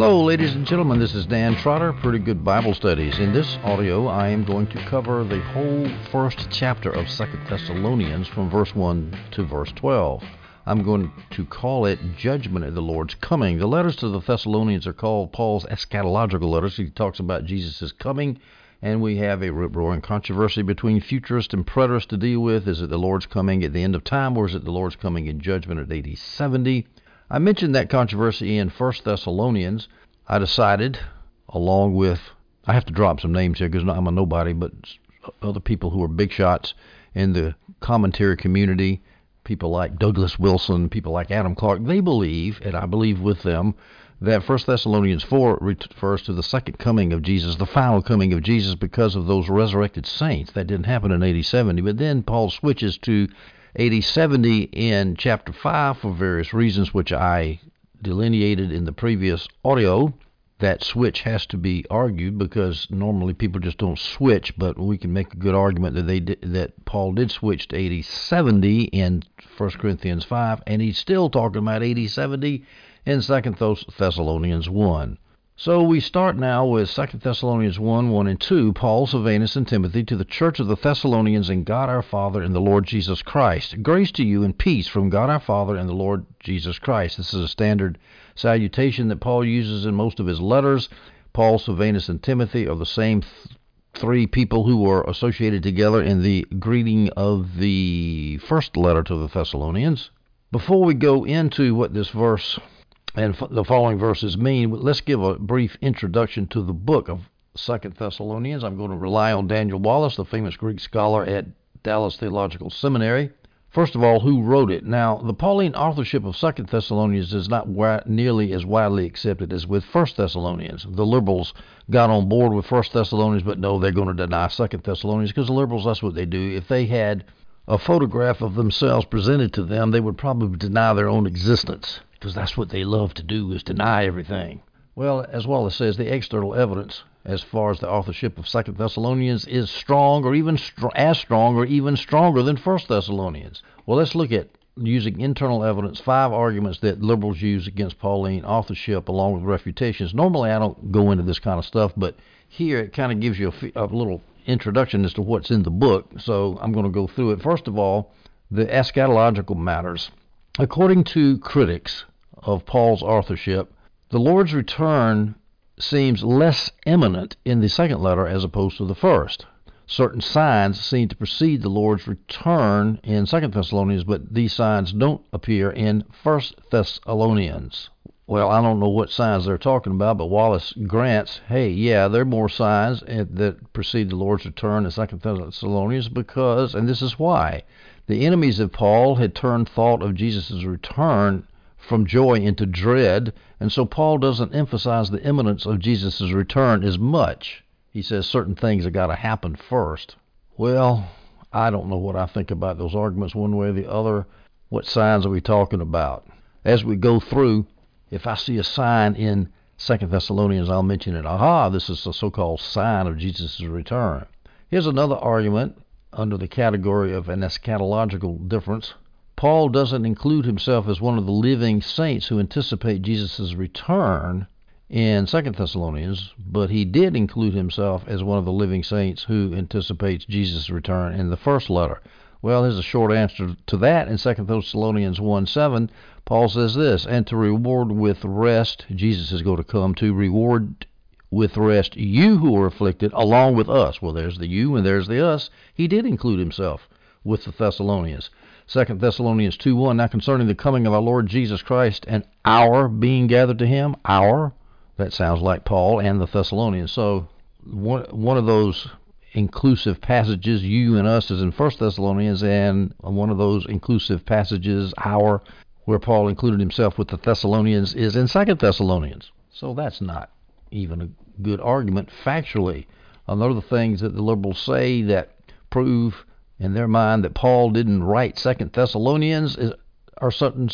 Hello, ladies and gentlemen. This is Dan Trotter, Pretty Good Bible Studies. In this audio, I am going to cover the whole first chapter of 2 Thessalonians from verse 1 to verse 12. I'm going to call it Judgment at the Lord's Coming. The letters to the Thessalonians are called Paul's eschatological letters. He talks about Jesus' coming, and we have a rip-roaring controversy between futurists and preterists to deal with. Is it the Lord's coming at the end of time, or is it the Lord's coming in judgment at AD 70? I mentioned that controversy in 1 Thessalonians. I decided, along with, I have to drop some names here because I'm a nobody, but other people who are big shots in the commentary community, people like Douglas Wilson, people like Adam Clark, they believe, and I believe with them, that 1 Thessalonians 4 refers to the second coming of Jesus, the final coming of Jesus, because of those resurrected saints. That didn't happen in AD 70, but then Paul switches to AD 70 in chapter 5 for various reasons, which I delineated in the previous audio. That switch has to be argued because normally people just don't switch, but we can make a good argument that Paul did switch to AD 70 in 1 Corinthians 5, and he's still talking about AD 70 in 2 Thessalonians 1. So we start now with 2 Thessalonians 1, and 2. Paul, Silvanus, and Timothy, to the church of the Thessalonians in God our Father and the Lord Jesus Christ. Grace to you and peace from God our Father and the Lord Jesus Christ. This is a standard salutation that Paul uses in most of his letters. Paul, Silvanus, and Timothy are the same three people who were associated together in the greeting of the first letter to the Thessalonians. Before we go into what this verse and the following verses mean, let's give a brief introduction to the book of 2 Thessalonians. I'm going to rely on Daniel Wallace, the famous Greek scholar at Dallas Theological Seminary. First of all, who wrote it? Now, the Pauline authorship of 2 Thessalonians is not nearly as widely accepted as with 1 Thessalonians. The liberals got on board with 1 Thessalonians, but no, they're going to deny 2 Thessalonians because the liberals, that's what they do. If they had a photograph of themselves presented to them, they would probably deny their own existence, because that's what they love to do, is deny everything. Well, as Wallace says, the external evidence as far as the authorship of 2 Thessalonians is strong, or even as strong, or even stronger than 1 Thessalonians. Well, let's look at, using internal evidence, five arguments that liberals use against Pauline authorship along with refutations. Normally, I don't go into this kind of stuff, but here it kind of gives you a little introduction as to what's in the book, so I'm going to go through it. First of all, the eschatological matters. According to critics of Paul's authorship, the Lord's return seems less imminent in the second letter as opposed to the first. Certain signs seem to precede the Lord's return in 2 Thessalonians, but these signs don't appear in 1 Thessalonians. Well, I don't know what signs they're talking about, but Wallace grants, hey, yeah, there are more signs that precede the Lord's return in 2 Thessalonians because, and this is why, the enemies of Paul had turned thought of Jesus' return from joy into dread, and so Paul doesn't emphasize the imminence of Jesus' return as much. He says certain things have got to happen first. Well, I don't know what I think about those arguments one way or the other. What signs are we talking about? As we go through, if I see a sign in 2 Thessalonians, I'll mention it. Aha, this is a so-called sign of Jesus' return. Here's another argument under the category of an eschatological difference. Paul doesn't include himself as one of the living saints who anticipate Jesus' return in 2 Thessalonians, but he did include himself as one of the living saints who anticipates Jesus' return in the first letter. Well, here's a short answer to that. In 2 Thessalonians 1:7, Paul says this, and to reward with rest, Jesus is going to come to reward with rest you who are afflicted along with us. Well, there's the you and there's the us. He did include himself with the Thessalonians. 2 Thessalonians 2:1, now concerning the coming of our Lord Jesus Christ and our being gathered to him, that sounds like Paul and the Thessalonians. So one of those inclusive passages, you and us, is in 1 Thessalonians, and one of those inclusive passages, our, where Paul included himself with the Thessalonians, is in 2 Thessalonians. So that's not even a good argument factually. Another thing that the liberals say that prove in their mind that Paul didn't write 2 Thessalonians are certain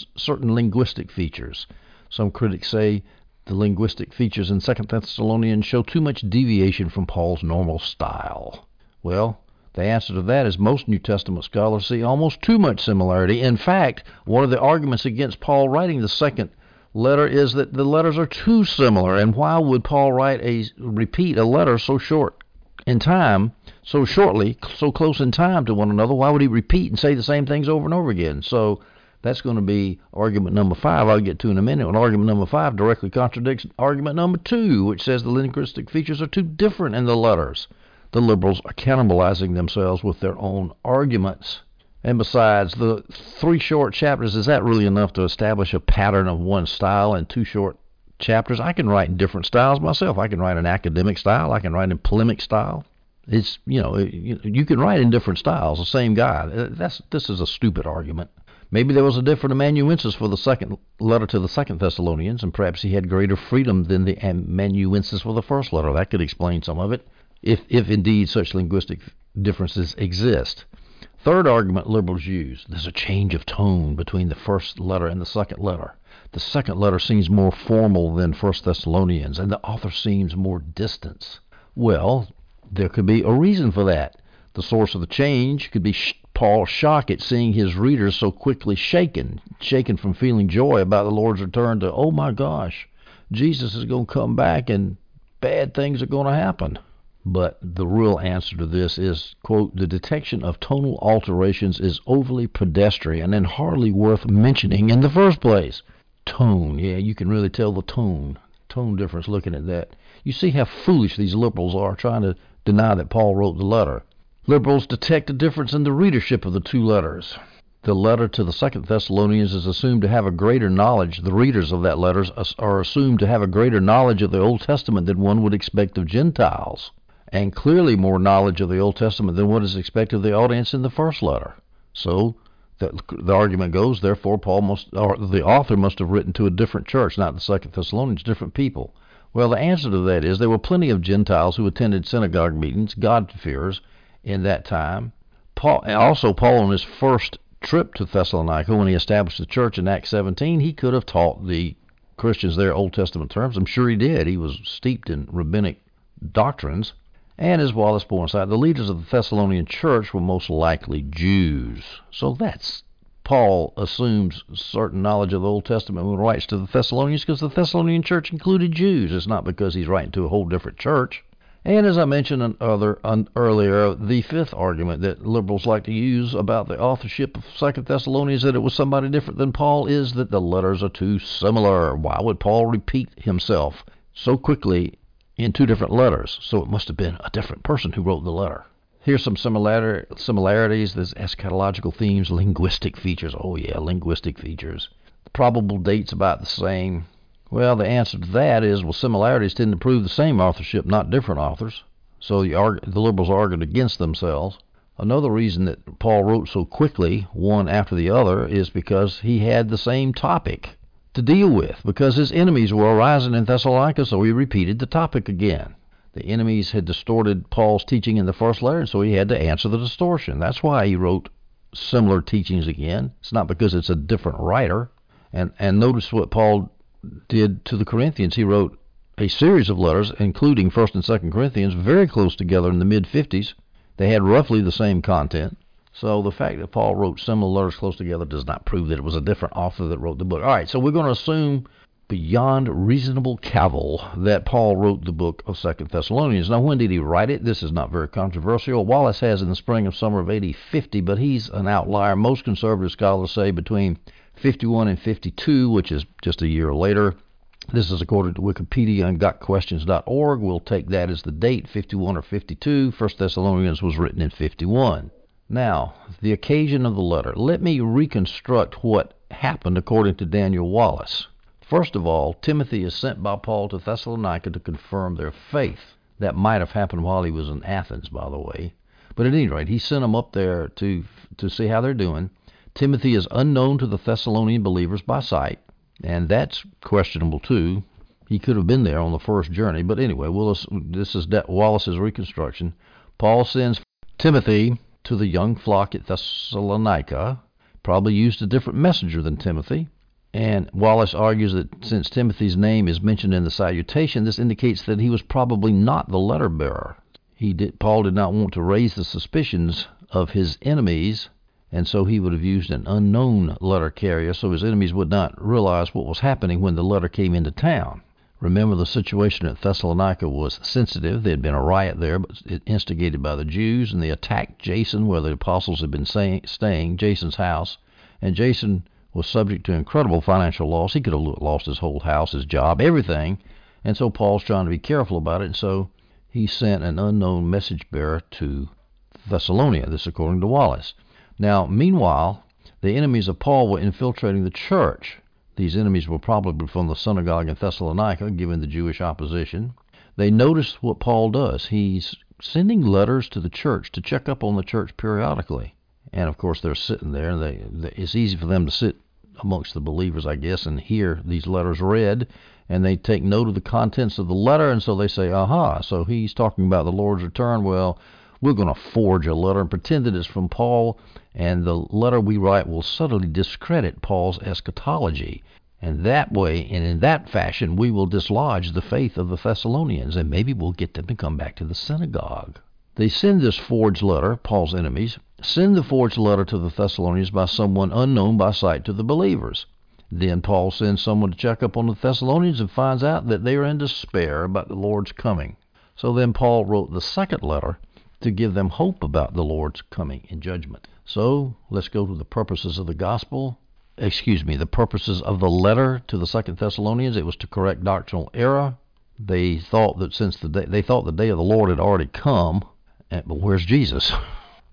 linguistic features. Some critics say the linguistic features in 2 Thessalonians show too much deviation from Paul's normal style. Well, the answer to that is most New Testament scholars see almost too much similarity. In fact, one of the arguments against Paul writing the second letter is that the letters are too similar. And why would Paul repeat a letter so short in time, so shortly, so close in time to one another? Why would he repeat and say the same things over and over again? So that's going to be argument number 5. I'll get to in a minute. And argument number 5 directly contradicts argument number 2, which says the linguistic features are too different in the letters. The liberals are cannibalizing themselves with their own arguments. And besides, the 3 short chapters, is that really enough to establish a pattern of one style in 2 short chapters? I can write in different styles myself. I can write an academic style. I can write in polemic style. It's, you know, you can write in different styles, the same guy. This is a stupid argument. Maybe there was a different amanuensis for the second letter to the second Thessalonians, and perhaps he had greater freedom than the amanuensis for the first letter. That could explain some of it, if indeed such linguistic differences exist. Third argument liberals use, there's a change of tone between the first letter and the second letter. The second letter seems more formal than First Thessalonians, and the author seems more distant. Well, there could be a reason for that. The source of the change could be Paul's shock at seeing his readers so quickly shaken from feeling joy about the Lord's return to, oh my gosh, Jesus is going to come back and bad things are going to happen. But the real answer to this is, quote, the detection of tonal alterations is overly pedestrian and hardly worth mentioning in the first place. Tone, yeah, you can really tell the tone difference looking at that. You see how foolish these liberals are trying to deny that Paul wrote the letter. Liberals detect a difference in the readership of the 2 letters. The letter to the second Thessalonians is assumed to have a greater knowledge. The readers of that letter are assumed to have a greater knowledge of the Old Testament than one would expect of Gentiles, and clearly more knowledge of the Old Testament than what is expected of the audience in the first letter. So the argument goes, therefore, the author must have written to a different church, not the second Thessalonians, different people. Well, the answer to that is there were plenty of Gentiles who attended synagogue meetings, God-fearers, in that time. Paul, on his first trip to Thessalonica, when he established the church in Acts 17, he could have taught the Christians their Old Testament terms. I'm sure he did. He was steeped in rabbinic doctrines. And as Wallace points out, the leaders of the Thessalonian church were most likely Jews. So that's, Paul assumes certain knowledge of the Old Testament when he writes to the Thessalonians because the Thessalonian church included Jews. It's not because he's writing to a whole different church. And as I mentioned earlier, the fifth argument that liberals like to use about the authorship of 2 Thessalonians, that it was somebody different than Paul, is that the letters are too similar. Why would Paul repeat himself so quickly in 2 different letters? So it must have been a different person who wrote the letter. Here's some similarities. There's eschatological themes, linguistic features. Oh, yeah, linguistic features. The probable date's about the same. Well, the answer to that is, well, similarities tend to prove the same authorship, not different authors. So the liberals argued against themselves. Another reason that Paul wrote so quickly, one after the other, is because he had the same topic to deal with, because his enemies were arising in Thessalonica, so he repeated the topic again. The enemies had distorted Paul's teaching in the first letter, and so he had to answer the distortion. That's why he wrote similar teachings again. It's not because it's a different writer. And notice what Paul did to the Corinthians. He wrote a series of letters, including 1st and 2nd Corinthians, very close together in the mid-50s. They had roughly the same content. So the fact that Paul wrote similar letters close together does not prove that it was a different author that wrote the book. All right, so we're going to assume beyond reasonable cavil that Paul wrote the book of 2 Thessalonians. Now, when did he write it? This is not very controversial. Wallace has in the spring of summer of AD 50, but he's an outlier. Most conservative scholars say between 51 and 52, which is just a year later. This is according to Wikipedia and gotquestions.org. We'll take that as the date, 51 or 52. 1 Thessalonians was written in 51. Now, the occasion of the letter. Let me reconstruct what happened according to Daniel Wallace. First of all, Timothy is sent by Paul to Thessalonica to confirm their faith. That might have happened while he was in Athens, by the way. But at any rate, he sent them up there to see how they're doing. Timothy is unknown to the Thessalonian believers by sight, and that's questionable too. He could have been there on the first journey. But anyway, this is Wallace's reconstruction. Paul sends Timothy to the young flock at Thessalonica, probably used a different messenger than Timothy. And Wallace argues that since Timothy's name is mentioned in the salutation, this indicates that he was probably not the letter bearer. Paul did not want to raise the suspicions of his enemies, and so he would have used an unknown letter carrier so his enemies would not realize what was happening when the letter came into town. Remember, the situation at Thessalonica was sensitive. There had been a riot there, but it instigated by the Jews, and they attacked Jason, where the apostles had been staying, Jason's house. And Jason was subject to incredible financial loss. He could have lost his whole house, his job, everything. And so Paul's trying to be careful about it, and so he sent an unknown message bearer to Thessalonica. This according to Wallace. Now, meanwhile, the enemies of Paul were infiltrating the church. These enemies were probably from the synagogue in Thessalonica, given the Jewish opposition. They notice what Paul does. He's sending letters to the church to check up on the church periodically. And, of course, they're sitting there. And it's easy for them to sit amongst the believers, I guess, and hear these letters read. And they take note of the contents of the letter, and so they say, aha, so he's talking about the Lord's return. Well, we're going to forge a letter and pretend that it's from Paul, and the letter we write will subtly discredit Paul's eschatology. And that way, and in that fashion, we will dislodge the faith of the Thessalonians, and maybe we'll get them to come back to the synagogue. They send this forged letter, Paul's enemies, send the forged letter to the Thessalonians by someone unknown by sight to the believers. Then Paul sends someone to check up on the Thessalonians and finds out that they are in despair about the Lord's coming. So then Paul wrote the second letter to give them hope about the Lord's coming in judgment. So let's go to the purposes of the gospel. The purposes of the letter to the Second Thessalonians. It was to correct doctrinal error. They thought that the day of the Lord had already come, but where's Jesus?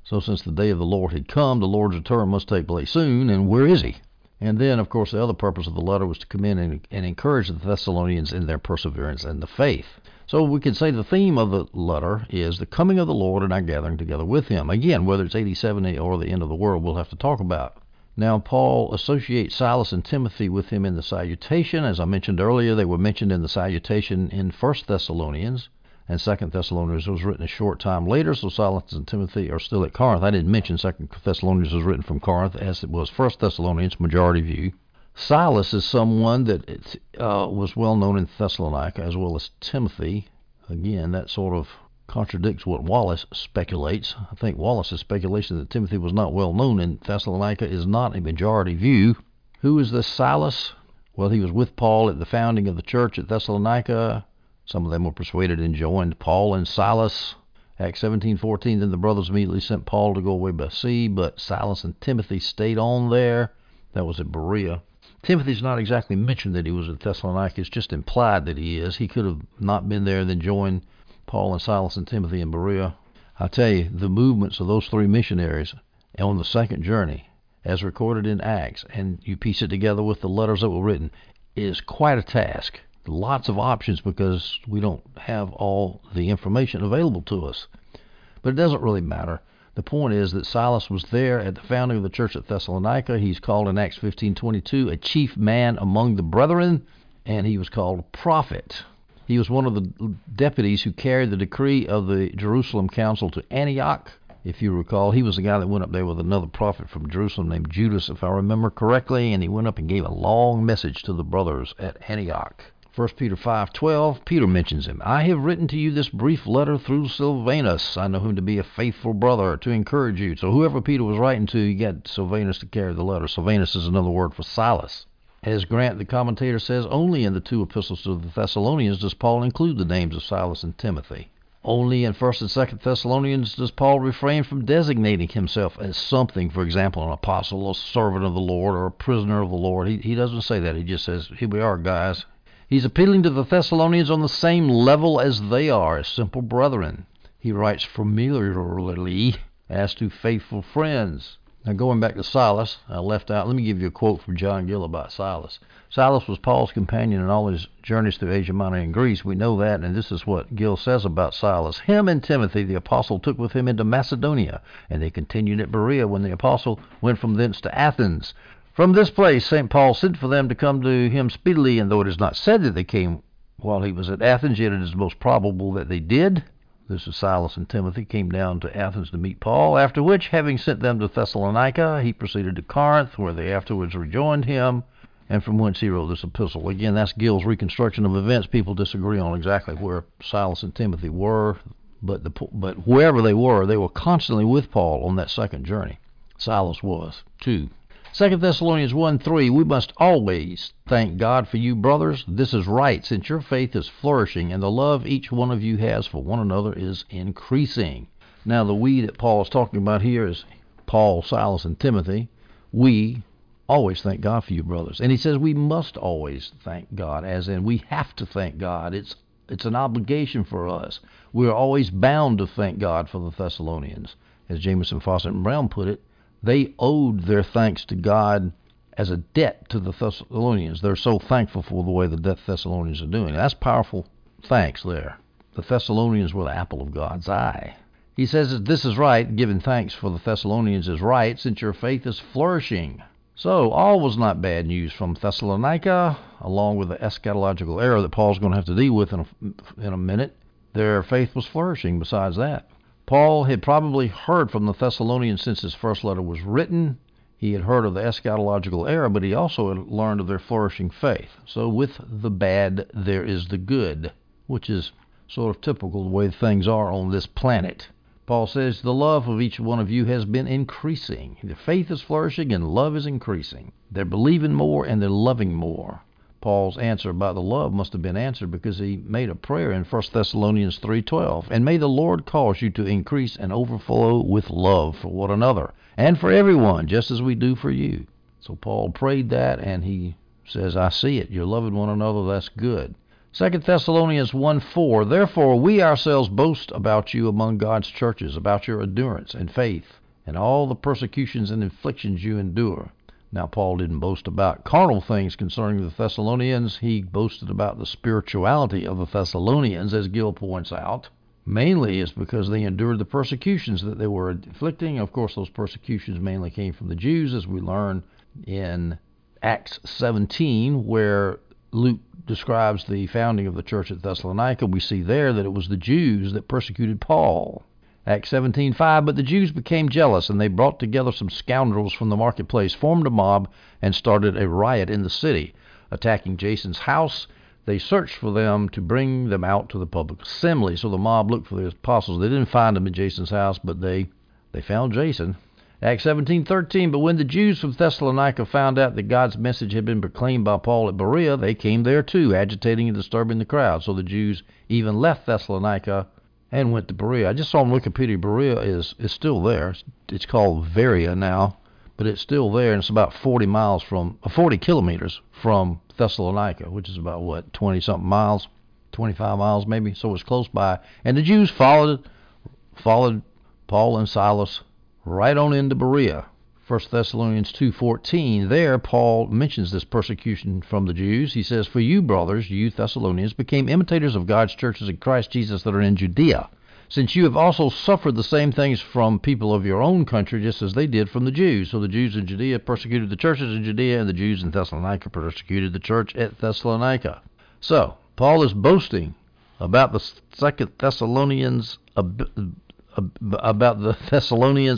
So since the day of the Lord had come, the Lord's return must take place soon, and where is he? And then, of course, the other purpose of the letter was to commend and encourage the Thessalonians in their perseverance and the faith. So we can say the theme of the letter is the coming of the Lord and our gathering together with him. Again, whether it's AD 70 or the end of the world, we'll have to talk about. Now, Paul associates Silas and Timothy with him in the salutation. As I mentioned earlier, they were mentioned in the salutation in 1 Thessalonians, and 2 Thessalonians was written a short time later, so Silas and Timothy are still at Corinth. I didn't mention 2 Thessalonians was written from Corinth, as it was 1 Thessalonians, majority view. Silas is someone that was well known in Thessalonica, as well as Timothy. Again, that sort of contradicts what Wallace speculates. I think Wallace's speculation that Timothy was not well known in Thessalonica is not a majority view. Who is this Silas? Well, he was with Paul at the founding of the church at Thessalonica. Some of them were persuaded and joined Paul and Silas. Acts 17:14, then the brothers immediately sent Paul to go away by sea, but Silas and Timothy stayed on there. That was at Berea. Timothy's not exactly mentioned that he was at Thessalonica. It's just implied that he is. He could have not been there and then joined Paul and Silas and Timothy in Berea. I tell you, the movements of those three missionaries on the second journey, as recorded in Acts, and you piece it together with the letters that were written, is quite a task. Lots of options because we don't have all the information available to us. But it doesn't really matter. The point is that Silas was there at the founding of the church at Thessalonica. He's called in Acts 15:22 a chief man among the brethren, and he was called a prophet. He was one of the deputies who carried the decree of the Jerusalem council to Antioch. If you recall, he was the guy that went up there with another prophet from Jerusalem named Judas, if I remember correctly, and he went up and gave a long message to the brothers at Antioch. 1 Peter 5:12, Peter mentions him. I have written to you this brief letter through Silvanus. I know him to be a faithful brother to encourage you. So whoever Peter was writing to, he got Silvanus to carry the letter. Silvanus is another word for Silas. As Grant, the commentator, says, only in the two epistles to the Thessalonians does Paul include the names of Silas and Timothy. Only in 1 and 2 Thessalonians does Paul refrain from designating himself as something, for example, an apostle, a servant of the Lord, or a prisoner of the Lord. He doesn't say that. He just says, here we are, guys. He's appealing to the Thessalonians on the same level as they are, as simple brethren. He writes familiarly as to faithful friends. Now, going back to Silas, I left out, let me give you a quote from John Gill about Silas. Silas was Paul's companion in all his journeys through Asia Minor and Greece. We know that, and this is what Gill says about Silas. Him and Timothy, the apostle, took with him into Macedonia, and they continued at Berea when the apostle went from thence to Athens. From this place, St. Paul sent for them to come to him speedily, and though it is not said that they came while he was at Athens, yet it is most probable that they did. This is Silas and Timothy came down to Athens to meet Paul, after which, having sent them to Thessalonica, he proceeded to Corinth, where they afterwards rejoined him, and from whence he wrote this epistle. Again, that's Gill's reconstruction of events. People disagree on exactly where Silas and Timothy were, but wherever they were constantly with Paul on that second journey. Silas was, too. 2 Thessalonians 1:3, we must always thank God for you, brothers. This is right, since your faith is flourishing, and the love each one of you has for one another is increasing. Now, the we that Paul is talking about here is Paul, Silas, and Timothy. We always thank God for you, brothers. And he says we must always thank God, as in we have to thank God. It's an obligation for us. We are always bound to thank God for the Thessalonians. As Jamieson, Fausset, and Brown put it, they owed their thanks to God as a debt to the Thessalonians. They're so thankful for the way the Thessalonians are doing. That's powerful thanks there. The Thessalonians were the apple of God's eye. He says this is right, giving thanks for the Thessalonians is right, since your faith is flourishing. So all was not bad news from Thessalonica, along with the eschatological error that Paul's going to have to deal with in a minute. Their faith was flourishing besides that. Paul had probably heard from the Thessalonians since his first letter was written. He had heard of the eschatological error, but he also had learned of their flourishing faith. So with the bad, there is the good, which is sort of typical the way things are on this planet. Paul says, the love of each one of you has been increasing. Their faith is flourishing and love is increasing. They're believing more and they're loving more. Paul's answer about the love must have been answered because he made a prayer in 1 Thessalonians 3:12. And may the Lord cause you to increase and overflow with love for one another and for everyone, just as we do for you. So Paul prayed that, and he says, I see it. You're loving one another. That's good. 2 Thessalonians 1:4, therefore we ourselves boast about you among God's churches, about your endurance and faith, and all the persecutions and afflictions you endure. Now, Paul didn't boast about carnal things concerning the Thessalonians. He boasted about the spirituality of the Thessalonians, as Gill points out. Mainly it's because they endured the persecutions that they were inflicting. Of course, those persecutions mainly came from the Jews, as we learn in Acts 17, where Luke describes the founding of the church at Thessalonica. We see there that it was the Jews that persecuted Paul. Acts 17:5, but the Jews became jealous, and they brought together some scoundrels from the marketplace, formed a mob, and started a riot in the city. Attacking Jason's house, they searched for them to bring them out to the public assembly. So the mob looked for the apostles. They didn't find them in Jason's house, but they found Jason. Acts 17:13, but when the Jews from Thessalonica found out that God's message had been proclaimed by Paul at Berea, they came there too, agitating and disturbing the crowd. So the Jews even left Thessalonica and went to Berea. I just saw on Wikipedia, Berea is still there. It's called Veria now, but it's still there, and it's about 40 kilometers from Thessalonica, which is about, 20-something miles, 25 miles maybe, so it's close by. And the Jews followed Paul and Silas right on into Berea. 1 Thessalonians 2:14, there Paul mentions this persecution from the Jews. He says, for you, brothers, you Thessalonians, became imitators of God's churches in Christ Jesus that are in Judea, since you have also suffered the same things from people of your own country, just as they did from the Jews. So the Jews in Judea persecuted the churches in Judea, and the Jews in Thessalonica persecuted the church at Thessalonica. So Paul is boasting about the Thessalonians'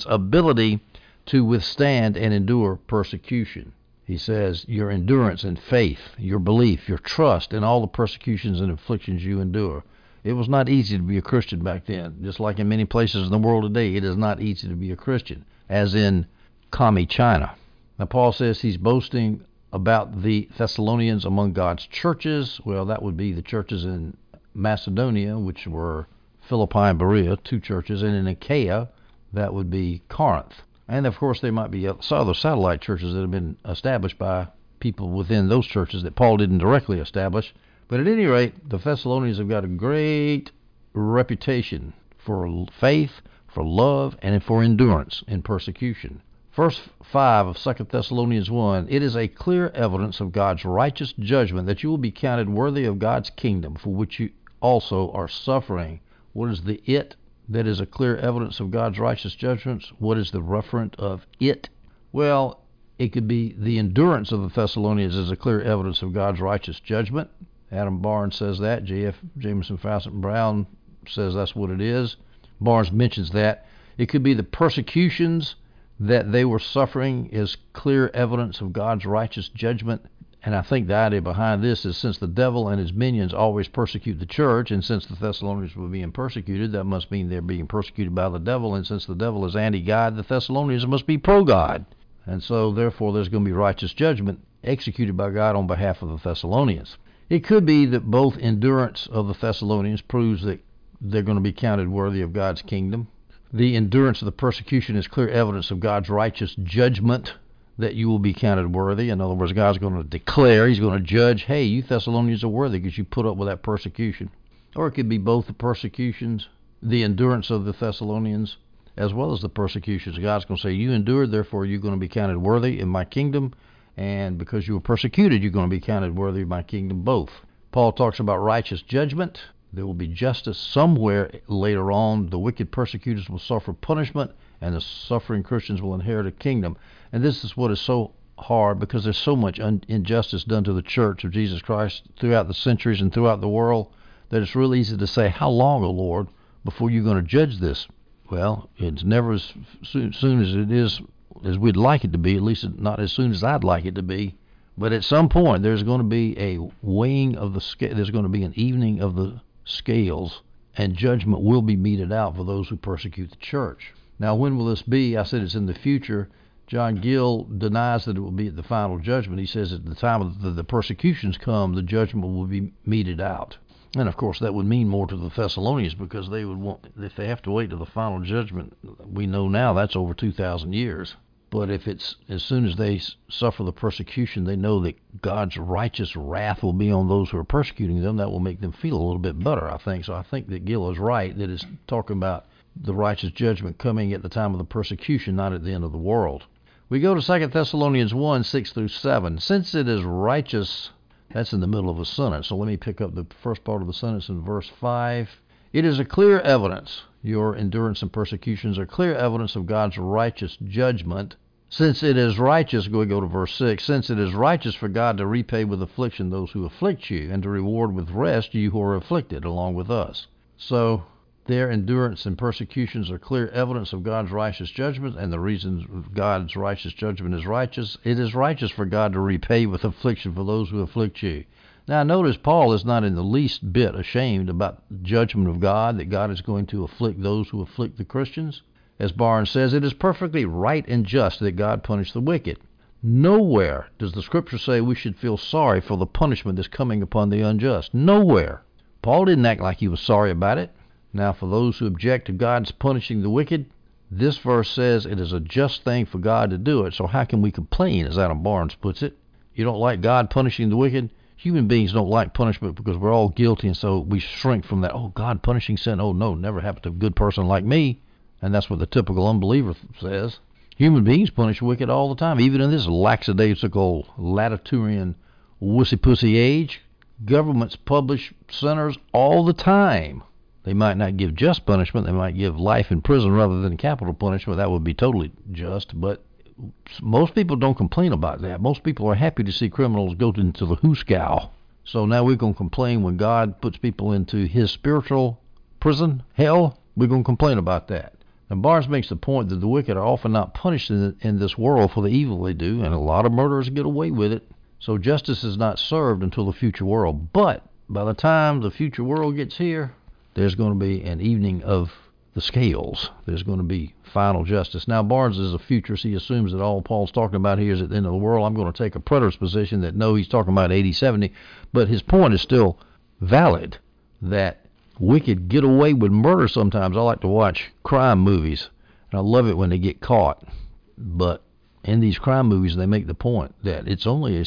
ability to withstand and endure persecution. He says, your endurance and faith, your belief, your trust in all the persecutions and afflictions you endure. It was not easy to be a Christian back then. Just like in many places in the world today, it is not easy to be a Christian, as in commie China. Now, Paul says he's boasting about the Thessalonians among God's churches. Well, that would be the churches in Macedonia, which were Philippi and Berea, two churches, and in Achaia, that would be Corinth. And, of course, there might be other satellite churches that have been established by people within those churches that Paul didn't directly establish. But at any rate, the Thessalonians have got a great reputation for faith, for love, and for endurance in persecution. Verse 5 of 2 Thessalonians 1, it is a clear evidence of God's righteous judgment that you will be counted worthy of God's kingdom, for which you also are suffering. What is the it? That is a clear evidence of God's righteous judgments. What is the referent of it? Well, it could be the endurance of the Thessalonians is a clear evidence of God's righteous judgment. Adam Barnes says that. Jamieson, Fausset, and Brown says that's what it is. Barnes mentions that. It could be the persecutions that they were suffering is clear evidence of God's righteous judgment. And I think the idea behind this is, since the devil and his minions always persecute the church, and since the Thessalonians were being persecuted, that must mean they're being persecuted by the devil. And since the devil is anti-God, the Thessalonians must be pro-God. And so, therefore, there's going to be righteous judgment executed by God on behalf of the Thessalonians. It could be that both endurance of the Thessalonians proves that they're going to be counted worthy of God's kingdom. The endurance of the persecution is clear evidence of God's righteous judgment, that you will be counted worthy. In other words, God's going to declare, he's going to judge, hey, you Thessalonians are worthy because you put up with that persecution. Or it could be both the persecutions, the endurance of the Thessalonians, as well as the persecutions. God's going to say, you endured, therefore you're going to be counted worthy in my kingdom, and because you were persecuted, you're going to be counted worthy of my kingdom, both. Paul talks about righteous judgment. There will be justice somewhere later on. The wicked persecutors will suffer punishment, and the suffering Christians will inherit a kingdom. And this is what is so hard, because there's so much injustice done to the church of Jesus Christ throughout the centuries and throughout the world, that it's really easy to say, how long, O Lord, before you're going to judge this? Well, it's never as soon as it is as we'd like it to be, at least not as soon as I'd like it to be. But at some point, there's going to be a weighing of the scale. There's going to be an evening of the scales, and judgment will be meted out for those who persecute the church. Now, when will this be? I said it's in the future. John Gill denies that it will be at the final judgment. He says at the time that the persecutions come, the judgment will be meted out. And, of course, that would mean more to the Thessalonians, because they would want, if they have to wait till the final judgment, we know now that's over 2,000 years. But if it's as soon as they suffer the persecution, they know that God's righteous wrath will be on those who are persecuting them. That will make them feel a little bit better, I think. So I think that Gill is right, that it's talking about the righteous judgment coming at the time of the persecution, not at the end of the world. We go to 2 Thessalonians 1, 6 through 7. Since it is righteous, that's in the middle of a sentence. So let me pick up the first part of the sentence in verse 5. It is a clear evidence. Your endurance and persecutions are clear evidence of God's righteous judgment. Since it is righteous, we go to verse 6, since it is righteous for God to repay with affliction those who afflict you, and to reward with rest you who are afflicted along with us. So their endurance and persecutions are clear evidence of God's righteous judgment, and the reason God's righteous judgment is righteous, it is righteous for God to repay with affliction for those who afflict you. Now notice Paul is not in the least bit ashamed about the judgment of God, that God is going to afflict those who afflict the Christians. As Barnes says, it is perfectly right and just that God punish the wicked. Nowhere does the Scripture say we should feel sorry for the punishment that's coming upon the unjust. Nowhere. Paul didn't act like he was sorry about it. Now, for those who object to God's punishing the wicked, this verse says it is a just thing for God to do it, so how can we complain, as Adam Barnes puts it? You don't like God punishing the wicked? Human beings don't like punishment because we're all guilty, and so we shrink from that. Oh, God punishing sin. Oh, no, never happened to a good person like me. And that's what the typical unbeliever says. Human beings punish the wicked all the time, even in this lackadaisical, latitudinarian, wussy-pussy age. Governments publish sinners all the time. They might not give just punishment. They might give life in prison rather than capital punishment. That would be totally just, but most people don't complain about that. Most people are happy to see criminals go into the hoosegow. So now we're going to complain when God puts people into his spiritual prison, hell. We're going to complain about that. And Barnes makes the point that the wicked are often not punished in this world for the evil they do, and a lot of murderers get away with it, so justice is not served until the future world. But by the time the future world gets here, there's going to be an evening of the scales. There's going to be final justice. Now, Barnes is a futurist. He assumes that all Paul's talking about here is at the end of the world. I'm going to take a preterist position that, no, he's talking about 80-70, but his point is still valid, that wicked get away with murder sometimes. I like to watch crime movies, and I love it when they get caught. But in these crime movies, they make the point that it's only a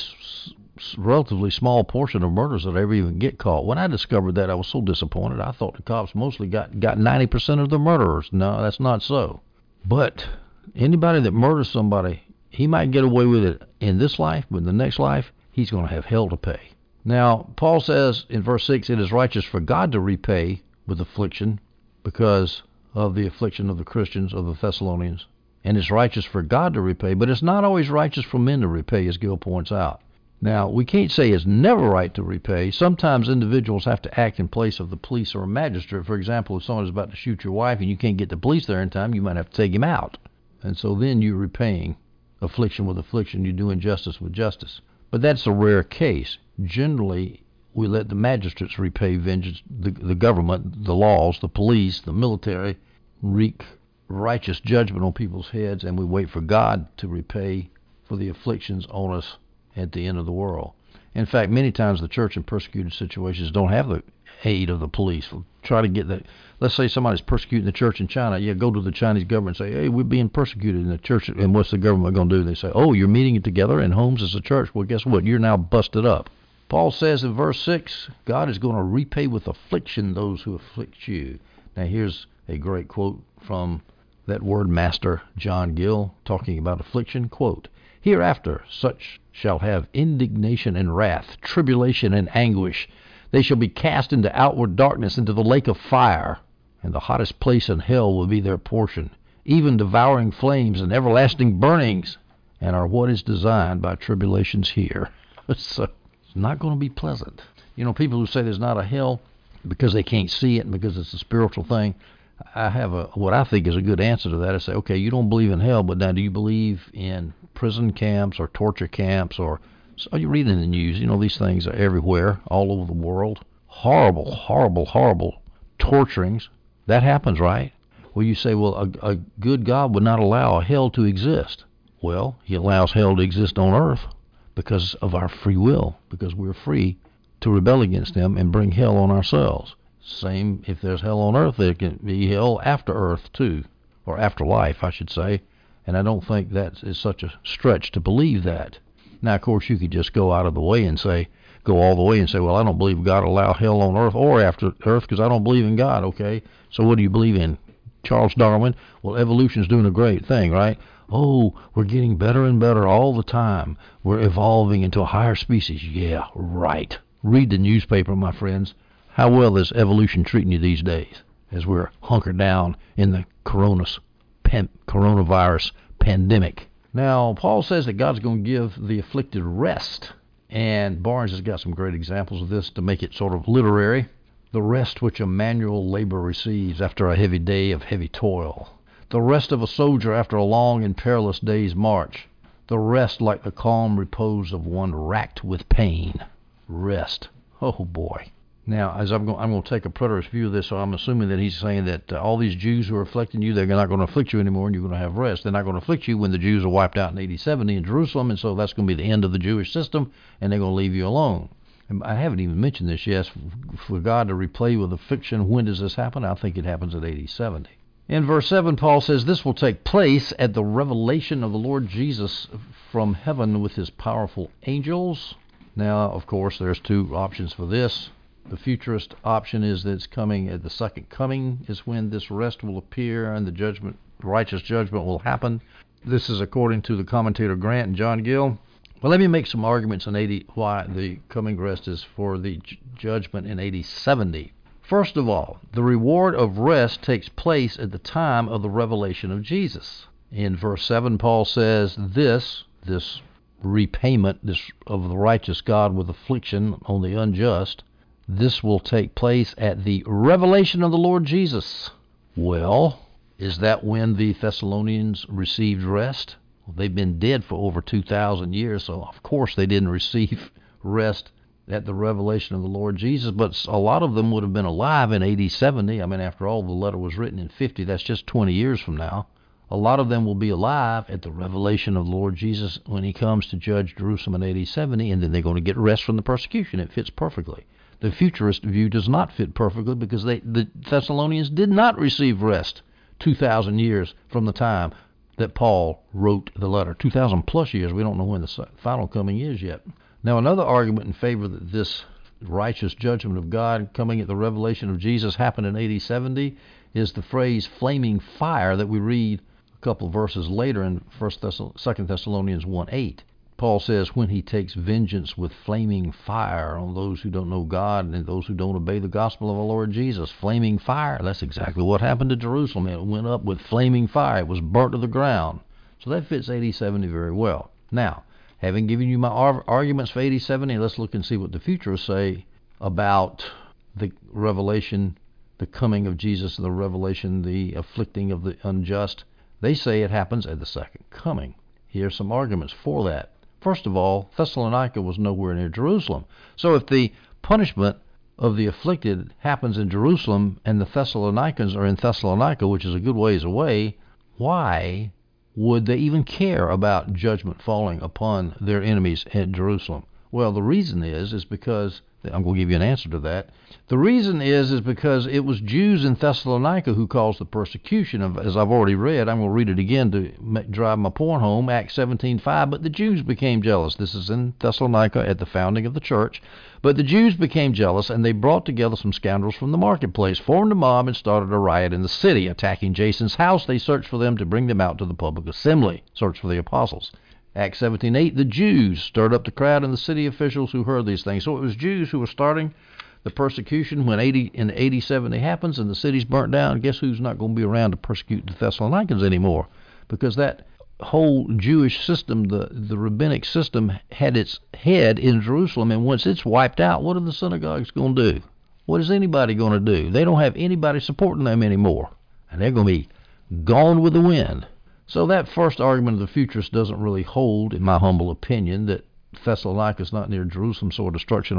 relatively small portion of murders that ever even get caught. When I discovered that, I was so disappointed. I thought the cops mostly got 90% of the murderers. No, that's not so. But anybody that murders somebody, he might get away with it in this life, but in the next life, he's going to have hell to pay. Now, Paul says in verse 6, it is righteous for God to repay with affliction because of the affliction of the Christians, of the Thessalonians. And it's righteous for God to repay, but it's not always righteous for men to repay, as Gill points out. Now, we can't say it's never right to repay. Sometimes individuals have to act in place of the police or a magistrate. For example, if someone is about to shoot your wife and you can't get the police there in time, you might have to take him out. And so then you're repaying affliction with affliction. You're doing justice with justice. But that's a rare case. Generally, we let the magistrates repay vengeance, the government, the laws, the police, the military, wreak righteous judgment on people's heads, and we wait for God to repay for the afflictions on us at the end of the world. In fact, many times the church in persecuted situations don't have the aid of the police. Try to get that. Let's say somebody's persecuting the church in China. Yeah, go to the Chinese government and say, hey, we're being persecuted in the church. And what's the government going to do? They say, oh, you're meeting it together in homes as a church. Well, guess what? You're now busted up. Paul says in verse 6, God is going to repay with affliction those who afflict you. Now, here's a great quote from that word master, John Gill, talking about affliction. Quote, hereafter such shall have indignation and wrath, tribulation and anguish. They shall be cast into outward darkness, into the lake of fire, and the hottest place in hell will be their portion, even devouring flames and everlasting burnings, and are what is designed by tribulations here. So, it's not going to be pleasant. You know, people who say there's not a hell because they can't see it and because it's a spiritual thing, I have what I think is a good answer to that. I say, okay, you don't believe in hell, but now do you believe in prison camps or torture camps? Or so you read in the news, you know, these things are everywhere, all over the world. Horrible, horrible, horrible torturings. That happens, right? Well, you say, well, a good God would not allow a hell to exist. Well, he allows hell to exist on earth because of our free will, because we're free to rebel against him and bring hell on ourselves. Same, if there's hell on earth, there can be hell after earth too, or after life, I should say. And I don't think that is such a stretch to believe that. Now, of course, you could just go out of the way and say, go all the way and say, well, I don't believe God allow hell on earth or after earth because I don't believe in God. Okay, so what do you believe in? Charles Darwin? Well, evolution's doing a great thing, right? Oh, we're getting better and better all the time. We're evolving into a higher species. Yeah, right. Read the newspaper, my friends. How well is evolution treating you these days as we're hunkered down in the coronavirus pandemic? Now, Paul says that God's going to give the afflicted rest, and Barnes has got some great examples of this to make it sort of literary. The rest which a manual laborer receives after a heavy day of heavy toil. The rest of a soldier after a long and perilous day's march. The rest like the calm repose of one racked with pain. Rest. Oh, boy. Now, as I'm going to take a preterist view of this, so I'm assuming that he's saying that all these Jews who are afflicting you, they're not going to afflict you anymore, and you're going to have rest. They're not going to afflict you when the Jews are wiped out in AD 70 in Jerusalem, and so that's going to be the end of the Jewish system, and they're going to leave you alone. And I haven't even mentioned this yet. For God to replay with affliction, when does this happen? I think it happens at AD 70. In verse 7, Paul says, this will take place at the revelation of the Lord Jesus from heaven with his powerful angels. Now, of course, there's two options for this. The futurist option is that it's coming at the second coming is when this rest will appear and the judgment, righteous judgment will happen. This is according to the commentator Grant and John Gill. Well, let me make some arguments in AD why the coming rest is for the judgment in AD 70. First of all, the reward of rest takes place at the time of the revelation of Jesus. In verse 7, Paul says this repayment of the righteous God with affliction on the unjust, this will take place at the revelation of the Lord Jesus. Well, is that when the Thessalonians received rest? Well, they've been dead for over 2,000 years, so of course they didn't receive rest at the revelation of the Lord Jesus, but a lot of them would have been alive in AD 70. I mean, after all, the letter was written in 50. That's just 20 years from now. A lot of them will be alive at the revelation of the Lord Jesus when he comes to judge Jerusalem in AD 70, and then they're going to get rest from the persecution. It fits perfectly. The futurist view does not fit perfectly because the Thessalonians did not receive rest 2,000 years from the time that Paul wrote the letter. 2,000 plus years. We don't know when the final coming is yet. Now, another argument in favor that this righteous judgment of God coming at the revelation of Jesus happened in AD 70 is the phrase flaming fire that we read a couple of verses later in 2 Thessalonians 1:8. Paul says, when he takes vengeance with flaming fire on those who don't know God and those who don't obey the gospel of our Lord Jesus, flaming fire. That's exactly what happened to Jerusalem. It went up with flaming fire. It was burnt to the ground. So that fits AD 70 very well. Now, having given you my arguments for AD 70, let's look and see what the futurists say about the revelation, the coming of Jesus, the revelation, the afflicting of the unjust. They say it happens at the second coming. Here's some arguments for that. First of all, Thessalonica was nowhere near Jerusalem. So if the punishment of the afflicted happens in Jerusalem and the Thessalonians are in Thessalonica, which is a good ways away, why would they even care about judgment falling upon their enemies at Jerusalem? Well, the reason is because, I'm going to give you an answer to that. The reason is because it was Jews in Thessalonica who caused the persecution. As I've already read, I'm going to read it again to drive my point home, Acts 17:5. But the Jews became jealous. This is in Thessalonica at the founding of the church. But the Jews became jealous, and they brought together some scoundrels from the marketplace, formed a mob, and started a riot in the city. Attacking Jason's house, they searched for them to bring them out to the public assembly. Search for the apostles. Acts 17:8, the Jews stirred up the crowd and the city officials who heard these things. So it was Jews who were starting the persecution. When in 80, 70 happens and the city's burnt down, guess who's not going to be around to persecute the Thessalonians anymore? Because that whole Jewish system, the rabbinic system, had its head in Jerusalem, and once it's wiped out, what are the synagogues going to do? What is anybody going to do? They don't have anybody supporting them anymore, and they're going to be gone with the wind. So that first argument of the futurist doesn't really hold, in my humble opinion, that Thessalonica is not near Jerusalem, so a destruction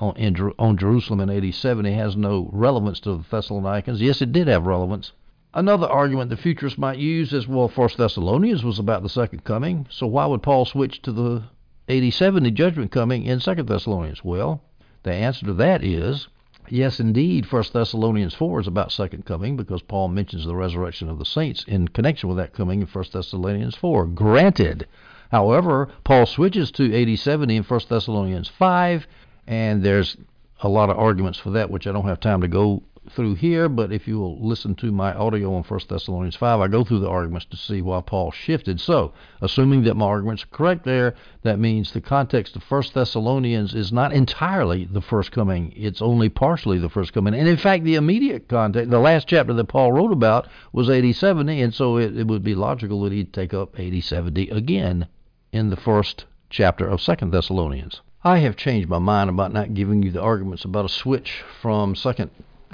on Jerusalem in AD 70 has no relevance to the Thessalonians. Yes, it did have relevance. Another argument the futurist might use is, well, 1 Thessalonians was about the second coming, so why would Paul switch to the AD 70 judgment coming in 2 Thessalonians? Well, the answer to that is, yes, indeed, 1 Thessalonians 4 is about second coming because Paul mentions the resurrection of the saints in connection with that coming in 1 Thessalonians 4. Granted, however, Paul switches to AD 70 in 1 Thessalonians 5, and there's a lot of arguments for that, which I don't have time to go through here, but if you will listen to my audio on 1 Thessalonians 5, I go through the arguments to see why Paul shifted. So, assuming that my arguments are correct there, that means the context of 1 Thessalonians is not entirely the first coming. It's only partially the first coming. And in fact, the immediate context, the last chapter that Paul wrote about, was AD 70, and so it would be logical that he'd take up AD 70 again in the first chapter of 2 Thessalonians. I have changed my mind about not giving you the arguments about a switch from second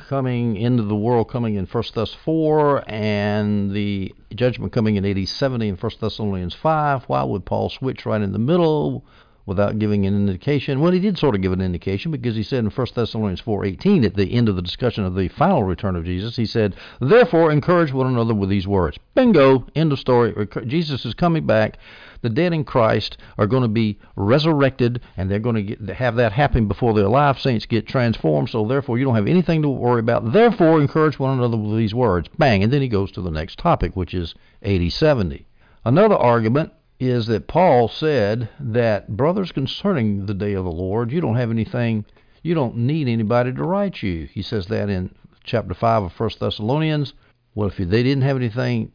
coming into the world coming in 1 Thess 4 and the judgment coming in AD 70 in 1 Thessalonians 5. Why would Paul switch right in the middle without giving an indication? Well, he did sort of give an indication because he said in 1 Thessalonians 4:18 at the end of the discussion of the final return of Jesus, he said, "Therefore encourage one another with these words." Bingo, end of story. Jesus is coming back. The dead in Christ are going to be resurrected, and they're going to have that happen before the alive saints get transformed, so therefore you don't have anything to worry about. Therefore, encourage one another with these words. Bang, and then he goes to the next topic, which is AD 70. Another argument is that Paul said that, brothers, concerning the day of the Lord, you don't have anything, you don't need anybody to write you. He says that in chapter 5 of 1 Thessalonians. Well, if they didn't have anything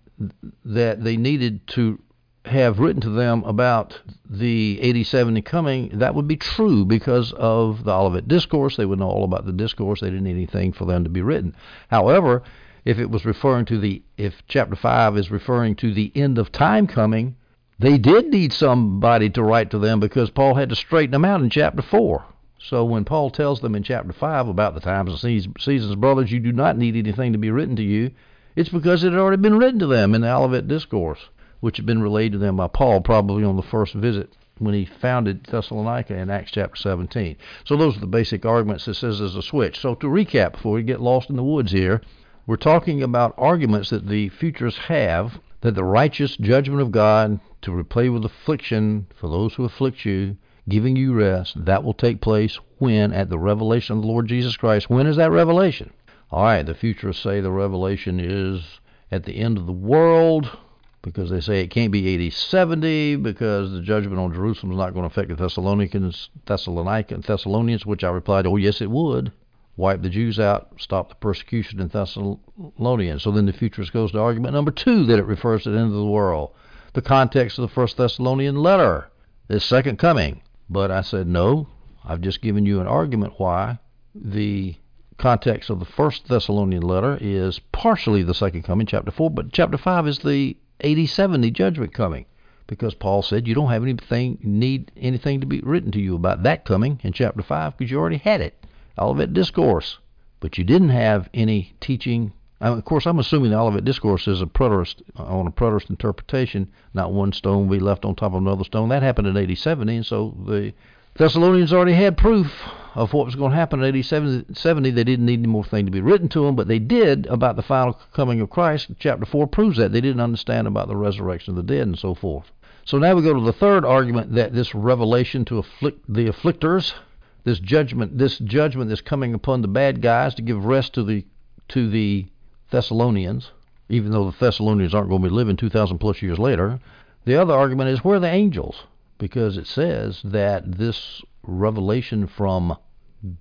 that they needed to have written to them about the AD 70 coming, that would be true because of the Olivet Discourse. They would know all about the discourse. They didn't need anything for them to be written. However, if chapter 5 is referring to the end of time coming, they did need somebody to write to them because Paul had to straighten them out in chapter 4. So when Paul tells them in chapter 5 about the times and seasons, brothers, you do not need anything to be written to you, it's because it had already been written to them in the Olivet Discourse, which had been relayed to them by Paul probably on the first visit when he founded Thessalonica in Acts chapter 17. So those are the basic arguments that says there's a switch. So to recap, before we get lost in the woods here, we're talking about arguments that the futurists have that the righteous judgment of God to repay with affliction for those who afflict you, giving you rest, that will take place when? At the revelation of the Lord Jesus Christ. When is that revelation? All right, the futurists say the revelation is at the end of the world, because they say it can't be AD 70 because the judgment on Jerusalem is not going to affect the Thessalonians, which I replied, oh, yes, it would. Wipe the Jews out, stop the persecution in Thessalonians. So then the futurist goes to argument number 2, that it refers to the end of the world. The context of the 1 Thessalonian letter is second coming. But I said, no, I've just given you an argument why the context of the 1 Thessalonian letter is partially the second coming, chapter 4, but chapter 5 is the AD 70 judgment coming, because Paul said you don't have anything to be written to you about that coming in chapter 5 because you already had it, Olivet Discourse. But you didn't have any teaching Of course, I'm assuming the Olivet Discourse is on a preterist interpretation, not one stone be left on top of another stone. That happened in 80 70, and so the Thessalonians already had proof of what was going to happen in 80 70. They didn't need any more thing to be written to them, but they did about the final coming of Christ. Chapter 4 proves that. They didn't understand about the resurrection of the dead and so forth. So now we go to the third argument, that this revelation to afflict the afflictors, this judgment that's coming upon the bad guys to give rest to the Thessalonians, even though the Thessalonians aren't going to be living 2,000 plus years later. The other argument is, where are the angels? Because it says that this revelation from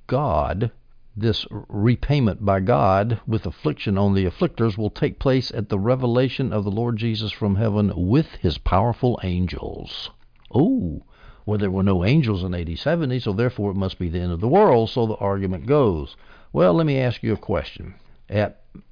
God, this repayment by God with affliction on the afflictors, will take place at the revelation of the Lord Jesus from heaven with his powerful angels. Oh, well, there were no angels in AD 70, so therefore it must be the end of the world, so the argument goes. Well, let me ask you a question.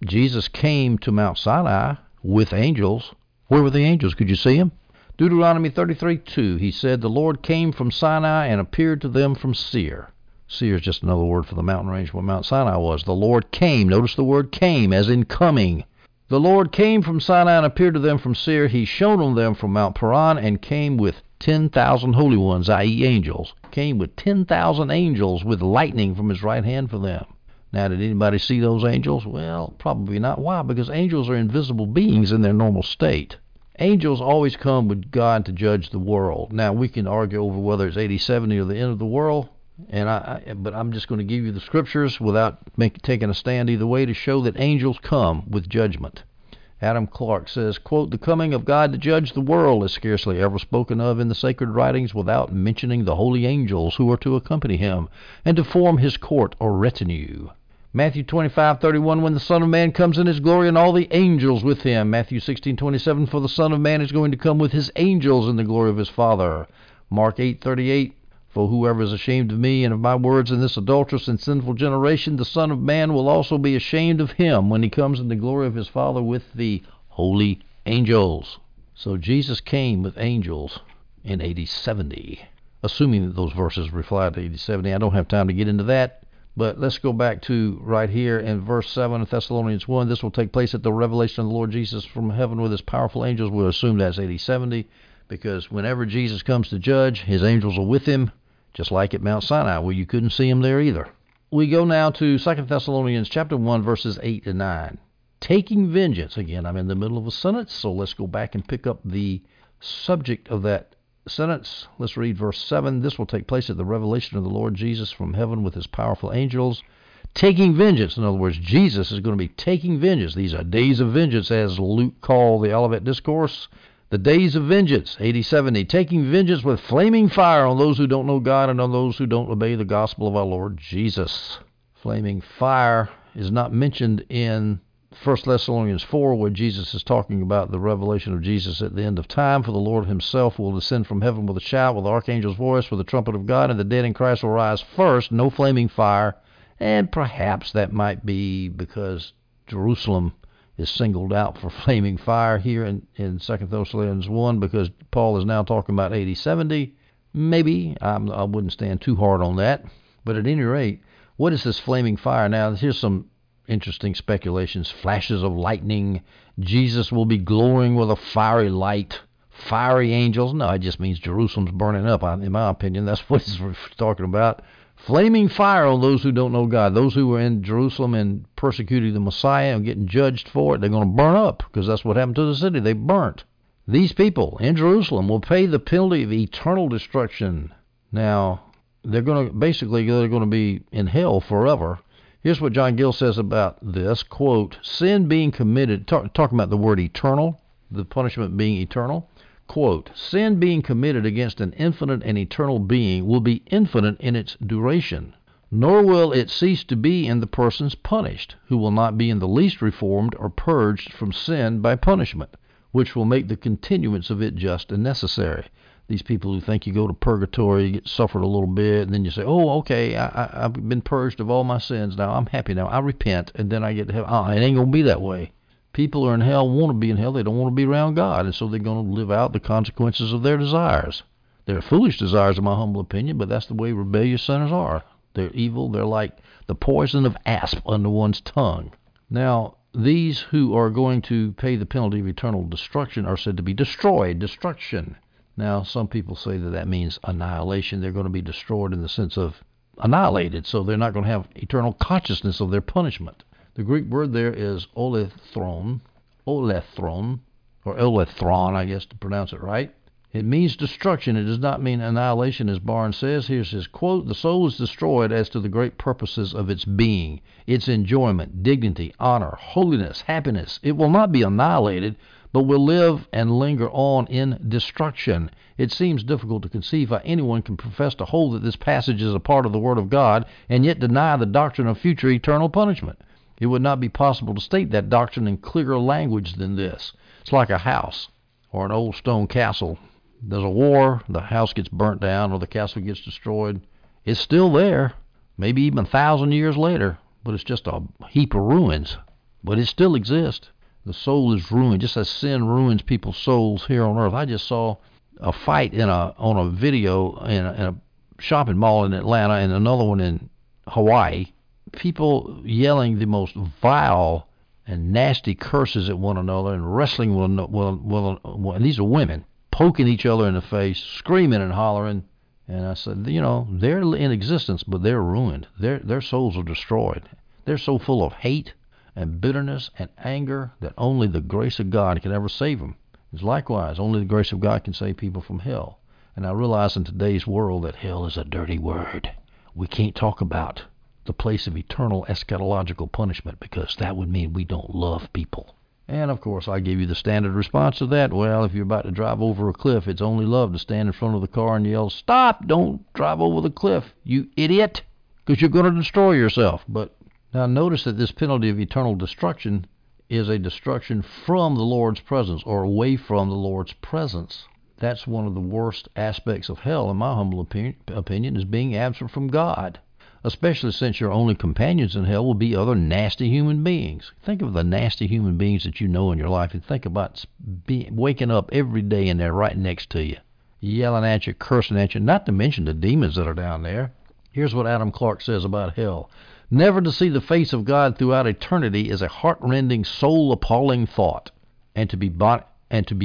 Jesus came to Mount Sinai with angels. Where were the angels? Could you see them? Deuteronomy 33:2, he said, "The Lord came from Sinai and appeared to them from Seir." Seir is just another word for the mountain range where Mount Sinai was. The Lord came. Notice the word came, as in coming. "The Lord came from Sinai and appeared to them from Seir. He shone on them from Mount Paran and came with 10,000 holy ones," i.e. angels. Came with 10,000 angels with lightning from his right hand for them. Now, did anybody see those angels? Well, probably not. Why? Because angels are invisible beings in their normal state. Angels always come with God to judge the world. Now, we can argue over whether it's 80-70 or the end of the world, and but I'm just going to give you the scriptures without taking a stand either way to show that angels come with judgment. Adam Clark says, quote, "The coming of God to judge the world is scarcely ever spoken of in the sacred writings without mentioning the holy angels who are to accompany him and to form his court or retinue." Matthew 25:31, "When the Son of Man comes in his glory and all the angels with him." Matthew 16:27, "For the Son of Man is going to come with his angels in the glory of his Father." Mark 8:38, "For whoever is ashamed of me and of my words in this adulterous and sinful generation, the Son of Man will also be ashamed of him when he comes in the glory of his Father with the holy angels." So Jesus came with angels in AD 70, assuming that those verses refer to AD 70. I don't have time to get into that. But let's go back to right here in verse 7 of Thessalonians 1. "This will take place at the revelation of the Lord Jesus from heaven with his powerful angels." We'll assume that's AD 70, because whenever Jesus comes to judge, his angels are with him, just like at Mount Sinai, where you couldn't see him there either. We go now to 2 Thessalonians chapter 1, verses 8 and 9. Taking vengeance. Again, I'm in the middle of a sentence, so let's go back and pick up the subject of that sentence. Let's read verse 7. "This will take place at the revelation of the Lord Jesus from heaven with his powerful angels." Taking vengeance. In other words, Jesus is going to be taking vengeance. These are days of vengeance, as Luke called the Olivet Discourse. The days of vengeance, AD 70. Taking vengeance with flaming fire on those who don't know God and on those who don't obey the gospel of our Lord Jesus. Flaming fire is not mentioned in 1 Thessalonians 4, where Jesus is talking about the revelation of Jesus at the end of time. "For the Lord himself will descend from heaven with a shout, with the archangel's voice, with the trumpet of God, and the dead in Christ will rise first." No flaming fire. And perhaps that might be because Jerusalem is singled out for flaming fire here in 2 Thessalonians 1, because Paul is now talking about AD 70. Maybe. I wouldn't stand too hard on that. But at any rate, what is this flaming fire? Now, here's some interesting speculations. Flashes of lightning. Jesus will be glowing with a fiery light. Fiery angels. No, it just means Jerusalem's burning up. In my opinion, that's what it's talking about. Flaming fire on those who don't know God. Those who were in Jerusalem and persecuting the Messiah and getting judged for it, they're going to burn up, because that's what happened to the city. They burnt. These people in Jerusalem will pay the penalty of eternal destruction. Now, they're going to be in hell forever. Here's what John Gill says about this, quote, "Sin being committed," talking about the word eternal, the punishment being eternal, quote, "Sin being committed against an infinite and eternal being will be infinite in its duration, nor will it cease to be in the persons punished, who will not be in the least reformed or purged from sin by punishment, which will make the continuance of it just and necessary." These people who think you go to purgatory, you get suffered a little bit, and then you say, "Oh, okay, I've been purged of all my sins now. I'm happy now. I repent, and then I get to heaven." It ain't going to be that way. People are in hell, want to be in hell. They don't want to be around God, and so they're going to live out the consequences of their desires. They're foolish desires, in my humble opinion, but that's the way rebellious sinners are. They're evil. They're like the poison of asp under one's tongue. Now, these who are going to pay the penalty of eternal destruction are said to be destroyed, destruction. Now, some people say that that means annihilation. They're going to be destroyed in the sense of annihilated, so they're not going to have eternal consciousness of their punishment. The Greek word there is olethron, I guess, to pronounce it right. It means destruction. It does not mean annihilation, as Barnes says. Here's his quote: "The soul is destroyed as to the great purposes of its being, its enjoyment, dignity, honor, holiness, happiness. It will not be annihilated, but will live and linger on in destruction. It seems difficult to conceive how anyone can profess to hold that this passage is a part of the Word of God, and yet deny the doctrine of future eternal punishment. It would not be possible to state that doctrine in clearer language than this. It's like a house or an old stone castle. There's a war, the house gets burnt down or the castle gets destroyed. It's still there, maybe even 1,000 years later, but it's just a heap of ruins. But it still exists. The soul is ruined, just as sin ruins people's souls here on earth. I just saw a fight on a video in a shopping mall in Atlanta and another one in Hawaii. People yelling the most vile and nasty curses at one another and wrestling with, and these are women, poking each other in the face, screaming and hollering. And I said, you know, they're in existence, but they're ruined. Their souls are destroyed. They're so full of hate and bitterness and anger that only the grace of God can ever save them. It's likewise, only the grace of God can save people from hell. And I realize in today's world that hell is a dirty word. We can't talk about the place of eternal eschatological punishment because that would mean we don't love people. And, of course, I give you the standard response to that. Well, if you're about to drive over a cliff, it's only love to stand in front of the car and yell, "Stop! Don't drive over the cliff, you idiot!" Because you're going to destroy yourself. But now notice that this penalty of eternal destruction is a destruction from the Lord's presence or away from the Lord's presence. That's one of the worst aspects of hell, in my humble opinion, is being absent from God. Especially since your only companions in hell will be other nasty human beings. Think of the nasty human beings that you know in your life and think about waking up every day and they're right next to you, yelling at you, cursing at you, not to mention the demons that are down there. Here's what Adam Clark says about hell. "Never to see the face of God throughout eternity is a heart-rending, soul-appalling thought, and to be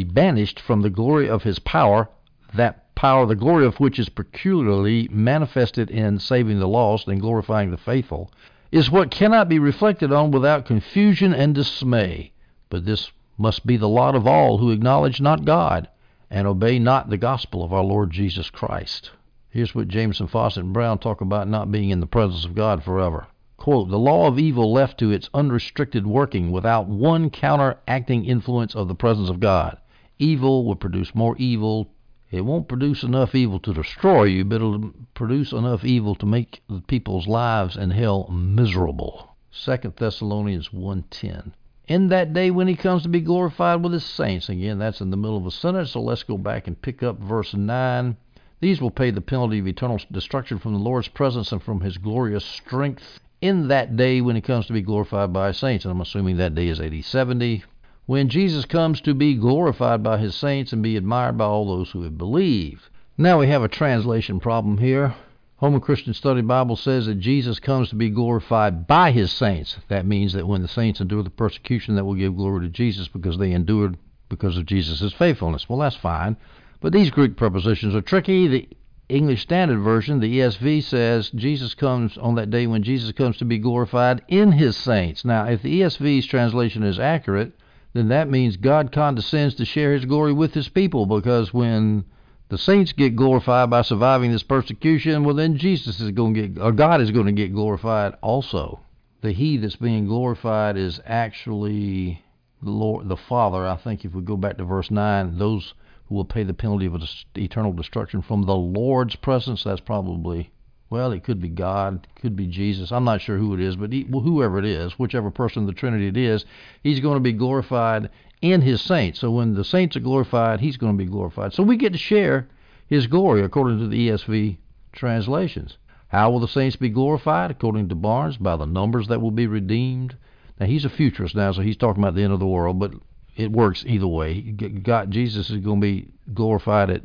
banished from the glory of his power, that power, the glory of which is peculiarly manifested in saving the lost and glorifying the faithful, is what cannot be reflected on without confusion and dismay. But this must be the lot of all who acknowledge not God and obey not the gospel of our Lord Jesus Christ." Here's what Jamieson, Fausset, and Brown talk about not being in the presence of God forever. Quote, "The law of evil left to its unrestricted working without one counteracting influence of the presence of God. Evil will produce more evil. It won't produce enough evil to destroy you, but it'll produce enough evil to make the people's lives in hell miserable." 2 Thessalonians 1:10. "In that day when he comes to be glorified with his saints." Again, that's in the middle of a sentence, so let's go back and pick up verse 9. "These will pay the penalty of eternal destruction from the Lord's presence and from his glorious strength in that day when he comes to be glorified by his saints." And I'm assuming that day is AD 70. "When Jesus comes to be glorified by his saints and be admired by all those who have believed." Now we have a translation problem here. Home Christian Study Bible says that Jesus comes to be glorified by his saints. That means that when the saints endure the persecution, that will give glory to Jesus because they endured because of Jesus' faithfulness. Well, that's fine. But these Greek prepositions are tricky. The English Standard Version, the ESV, says Jesus comes on that day when Jesus comes to be glorified in his saints. Now, if the ESV's translation is accurate, then that means God condescends to share his glory with his people, because when the saints get glorified by surviving this persecution, well, then Jesus is going to get, or God is going to get glorified also. The he that's being glorified is actually the Lord, the Father. I think if we go back to verse 9, those who will pay the penalty of eternal destruction from the Lord's presence, that's probably, well, it could be God, it could be Jesus. I'm not sure who it is, but whoever it is, whichever person of the Trinity it is, he's going to be glorified in his saints. So when the saints are glorified, he's going to be glorified. So we get to share his glory according to the ESV translations. How will the saints be glorified? According to Barnes, by the numbers that will be redeemed. Now, he's a futurist now, so he's talking about the end of the world, but it works either way. God, Jesus is going to be glorified at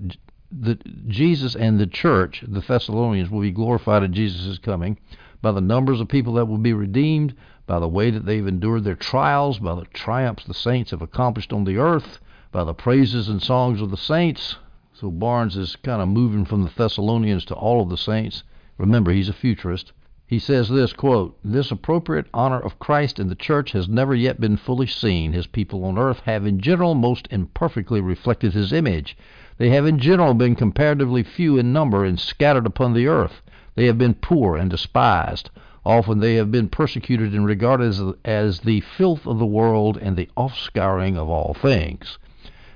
Jesus and the church, the Thessalonians, will be glorified at Jesus' coming. by the numbers of people that will be redeemed, by the way that they've endured their trials, by the triumphs the saints have accomplished on the earth, by the praises and songs of the saints. So Barnes is kind of moving from the Thessalonians to all of the saints. Remember, he's a futurist. He says this, quote, "This appropriate honor of Christ in the church has never yet been fully seen. His people on earth have in general most imperfectly reflected his image. They have in general been comparatively few in number and scattered upon the earth. They have been poor and despised. Often they have been persecuted and regarded as the filth of the world and the offscouring of all things.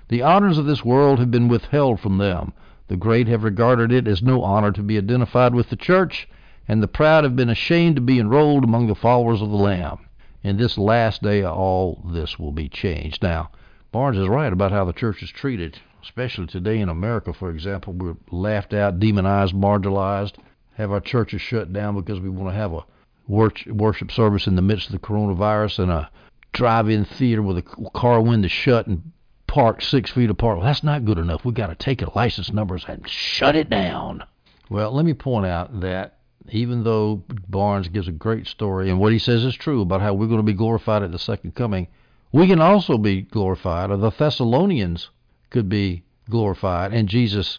The honors of this world have been withheld from them. The great have regarded it as no honor to be identified with the church, and the proud have been ashamed to be enrolled among the followers of the Lamb. In this last day all this will be changed." Now, Barnes is right about how the church is treated, especially today in America, for example. We're laughed out, demonized, marginalized, have our churches shut down because we want to have a worship service in the midst of the coronavirus and a drive-in theater with a car window shut and parked 6 feet apart. Well, that's not good enough. We've got to take the license numbers and shut it down. Well, let me point out that even though Barnes gives a great story, and what he says is true about how we're going to be glorified at the second coming, we can also be glorified, or the Thessalonians could be glorified, and Jesus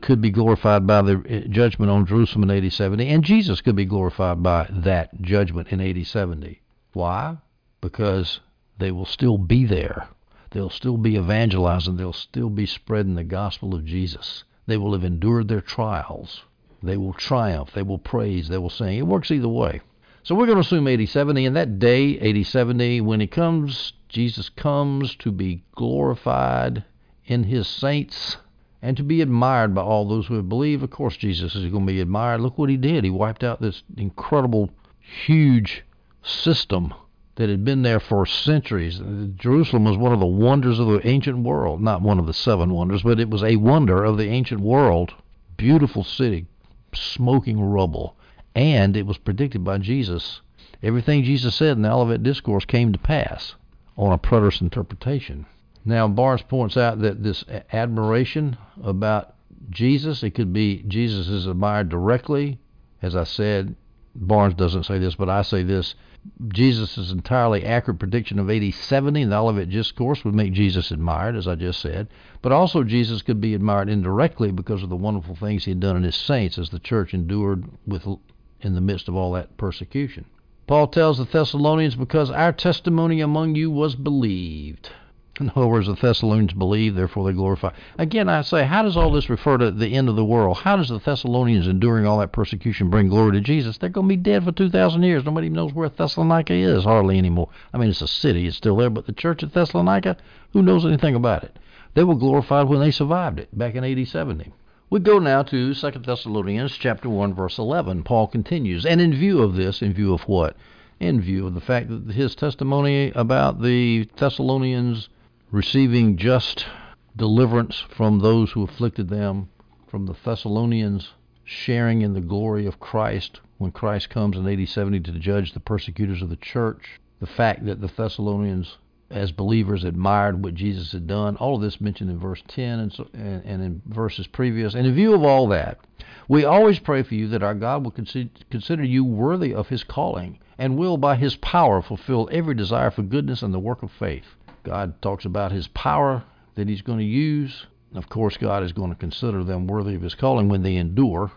could be glorified by the judgment on Jerusalem in AD 70, and Jesus could be glorified by that judgment in AD 70. Why? Because they will still be there. They'll still be evangelizing. They'll still be spreading the gospel of Jesus. They will have endured their trials. They will triumph. They will praise. They will sing. It works either way. So we're going to assume AD 70, and that day, AD 70, when it comes, Jesus comes to be glorified in his saints and to be admired by all those who have believed. Of course, Jesus is going to be admired. Look what he did. He wiped out this incredible, huge system that had been there for centuries. Jerusalem was one of the wonders of the ancient world. Not one of the seven wonders, but it was a wonder of the ancient world. Beautiful city, smoking rubble. And it was predicted by Jesus. Everything Jesus said in the Olivet Discourse came to pass on a preterist interpretation. Now, Barnes points out that this admiration about Jesus, it could be Jesus is admired directly. As I said, Barnes doesn't say this, but I say this. Jesus' entirely accurate prediction of AD 70 in the Olivet Discourse would make Jesus admired, as I just said. But also Jesus could be admired indirectly because of the wonderful things he had done in his saints as the church endured in the midst of all that persecution. Paul tells the Thessalonians, "Because our testimony among you was believed." In other words, the Thessalonians believe, therefore they glorify. Again, I say, how does all this refer to the end of the world? How does the Thessalonians enduring all that persecution bring glory to Jesus? They're going to be dead for 2,000 years. Nobody even knows where Thessalonica is hardly anymore. I mean, it's a city. It's still there. But the church at Thessalonica, who knows anything about it? They were glorified when they survived it back in AD 70. We go now to 2 Thessalonians chapter 1, verse 11. Paul continues, "And in view of this," in view of what? In view of the fact that his testimony about the Thessalonians receiving just deliverance from those who afflicted them, from the Thessalonians sharing in the glory of Christ when Christ comes in AD 70 to judge the persecutors of the church, the fact that the Thessalonians as believers admired what Jesus had done, all of this mentioned in verse 10 and in verses previous. And in view of all that, we always pray for you that our God will consider you worthy of his calling and will by his power fulfill every desire for goodness and the work of faith. God talks about his power that he's going to use. Of course, God is going to consider them worthy of his calling when they endure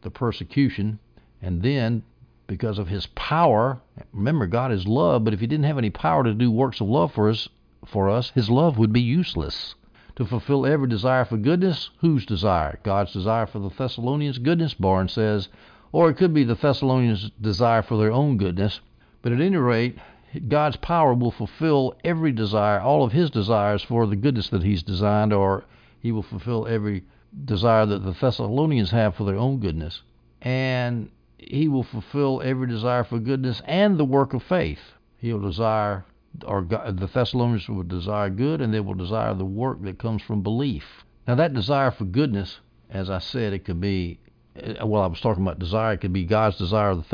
the persecution. And then, because of his power, remember, God is love, but if he didn't have any power to do works of love for us, his love would be useless. To fulfill every desire for goodness, whose desire? God's desire for the Thessalonians' goodness, Barnes says, or it could be the Thessalonians' desire for their own goodness. But at any rate, God's power will fulfill every desire, all of his desires for the goodness that he's designed, or he will fulfill every desire that the Thessalonians have for their own goodness. And he will fulfill every desire for goodness and the work of faith. He'll desire, or God, the Thessalonians will desire good, and they will desire the work that comes from belief. Now that desire for goodness, as I said, it could be, well, I was talking about desire. It could be God's desire, the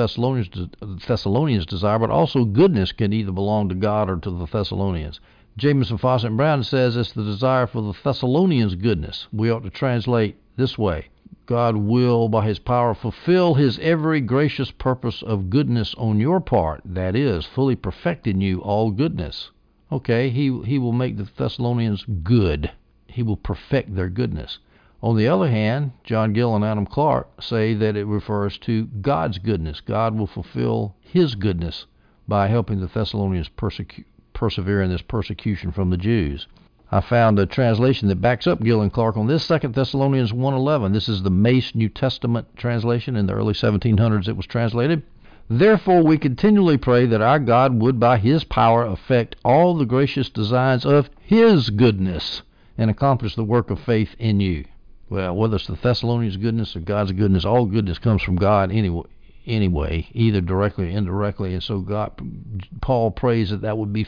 Thessalonians' desire, but also goodness can either belong to God or to the Thessalonians. Jamieson, Fausset, and Brown says it's the desire for the Thessalonians' goodness. We ought to translate this way. God will, by his power, fulfill his every gracious purpose of goodness on your part, that is, fully perfect in you all goodness. Okay, he will make the Thessalonians good. He will perfect their goodness. On the other hand, John Gill and Adam Clark say that it refers to God's goodness. God will fulfill his goodness by helping the Thessalonians persevere in this persecution from the Jews. I found a translation that backs up Gill and Clark on this, 2 Thessalonians 1:11. This is the Mace New Testament translation. In the early 1700s it was translated. Therefore we continually pray that our God would by his power effect all the gracious designs of his goodness and accomplish the work of faith in you. Well, whether it's the Thessalonians' goodness or God's goodness, all goodness comes from God anyway, either directly or indirectly. And so Paul prays that would be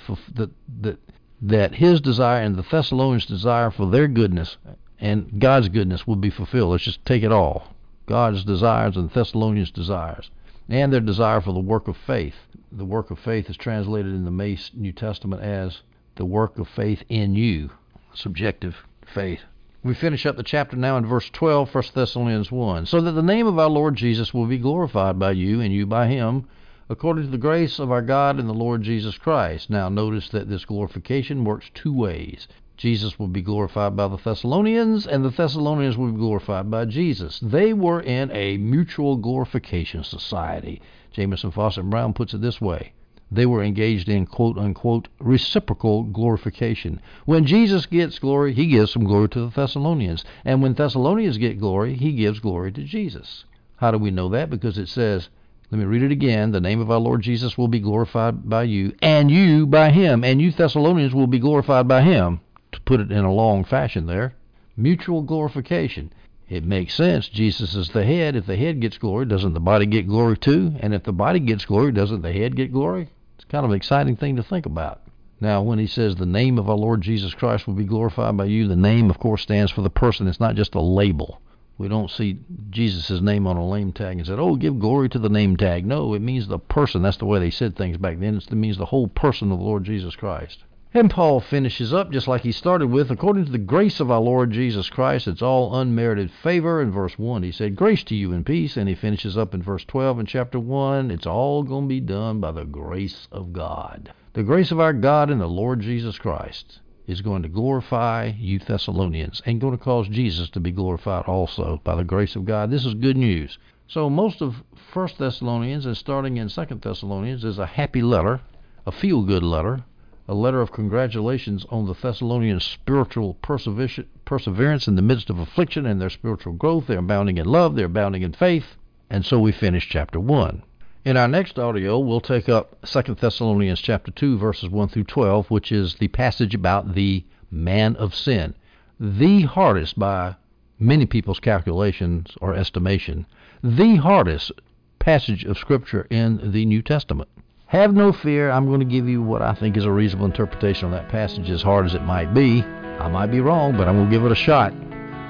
that his desire and the Thessalonians' desire for their goodness and God's goodness would be fulfilled. Let's just take it all. God's desires and Thessalonians' desires, and their desire for the work of faith. The work of faith is translated in the Mace New Testament as the work of faith in you, subjective faith. We finish up the chapter now in verse 12, 1 Thessalonians 1. So that the name of our Lord Jesus will be glorified by you, and you by him, according to the grace of our God and the Lord Jesus Christ. Now notice that this glorification works two ways. Jesus will be glorified by the Thessalonians, and the Thessalonians will be glorified by Jesus. They were in a mutual glorification society. Jamieson, Fausset, and Brown puts it this way. They were engaged in, quote-unquote, reciprocal glorification. When Jesus gets glory, he gives some glory to the Thessalonians. And when Thessalonians get glory, he gives glory to Jesus. How do we know that? Because it says, let me read it again, the name of our Lord Jesus will be glorified by you, and you by him, and you Thessalonians will be glorified by him, to put it in a long fashion there. Mutual glorification. It makes sense. Jesus is the head. If the head gets glory, doesn't the body get glory too? And if the body gets glory, doesn't the head get glory? It's kind of an exciting thing to think about. Now, when he says the name of our Lord Jesus Christ will be glorified by you, the name, of course, stands for the person. It's not just a label. We don't see Jesus' name on a name tag and said, oh, give glory to the name tag. No, it means the person. That's the way they said things back then. It means the whole person of the Lord Jesus Christ. And Paul finishes up just like he started with, according to the grace of our Lord Jesus Christ, it's all unmerited favor. In verse 1, he said, grace to you and peace. And he finishes up in verse 12 in chapter 1, it's all going to be done by the grace of God. The grace of our God and the Lord Jesus Christ is going to glorify you Thessalonians and going to cause Jesus to be glorified also by the grace of God. This is good news. So most of 1 Thessalonians and starting in 2 Thessalonians is a happy letter, a feel-good letter, a letter of congratulations on the Thessalonians' spiritual perseverance in the midst of affliction and their spiritual growth. They're abounding in love. They're abounding in faith. And so we finish chapter 1. In our next audio, we'll take up 2 Thessalonians chapter 2, verses 1 through 12, which is the passage about the man of sin, the hardest by many people's calculations or estimation, the hardest passage of Scripture in the New Testament. Have no fear, I'm going to give you what I think is a reasonable interpretation of that passage, as hard as it might be. I might be wrong, but I'm going to give it a shot.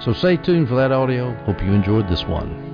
So stay tuned for that audio. Hope you enjoyed this one.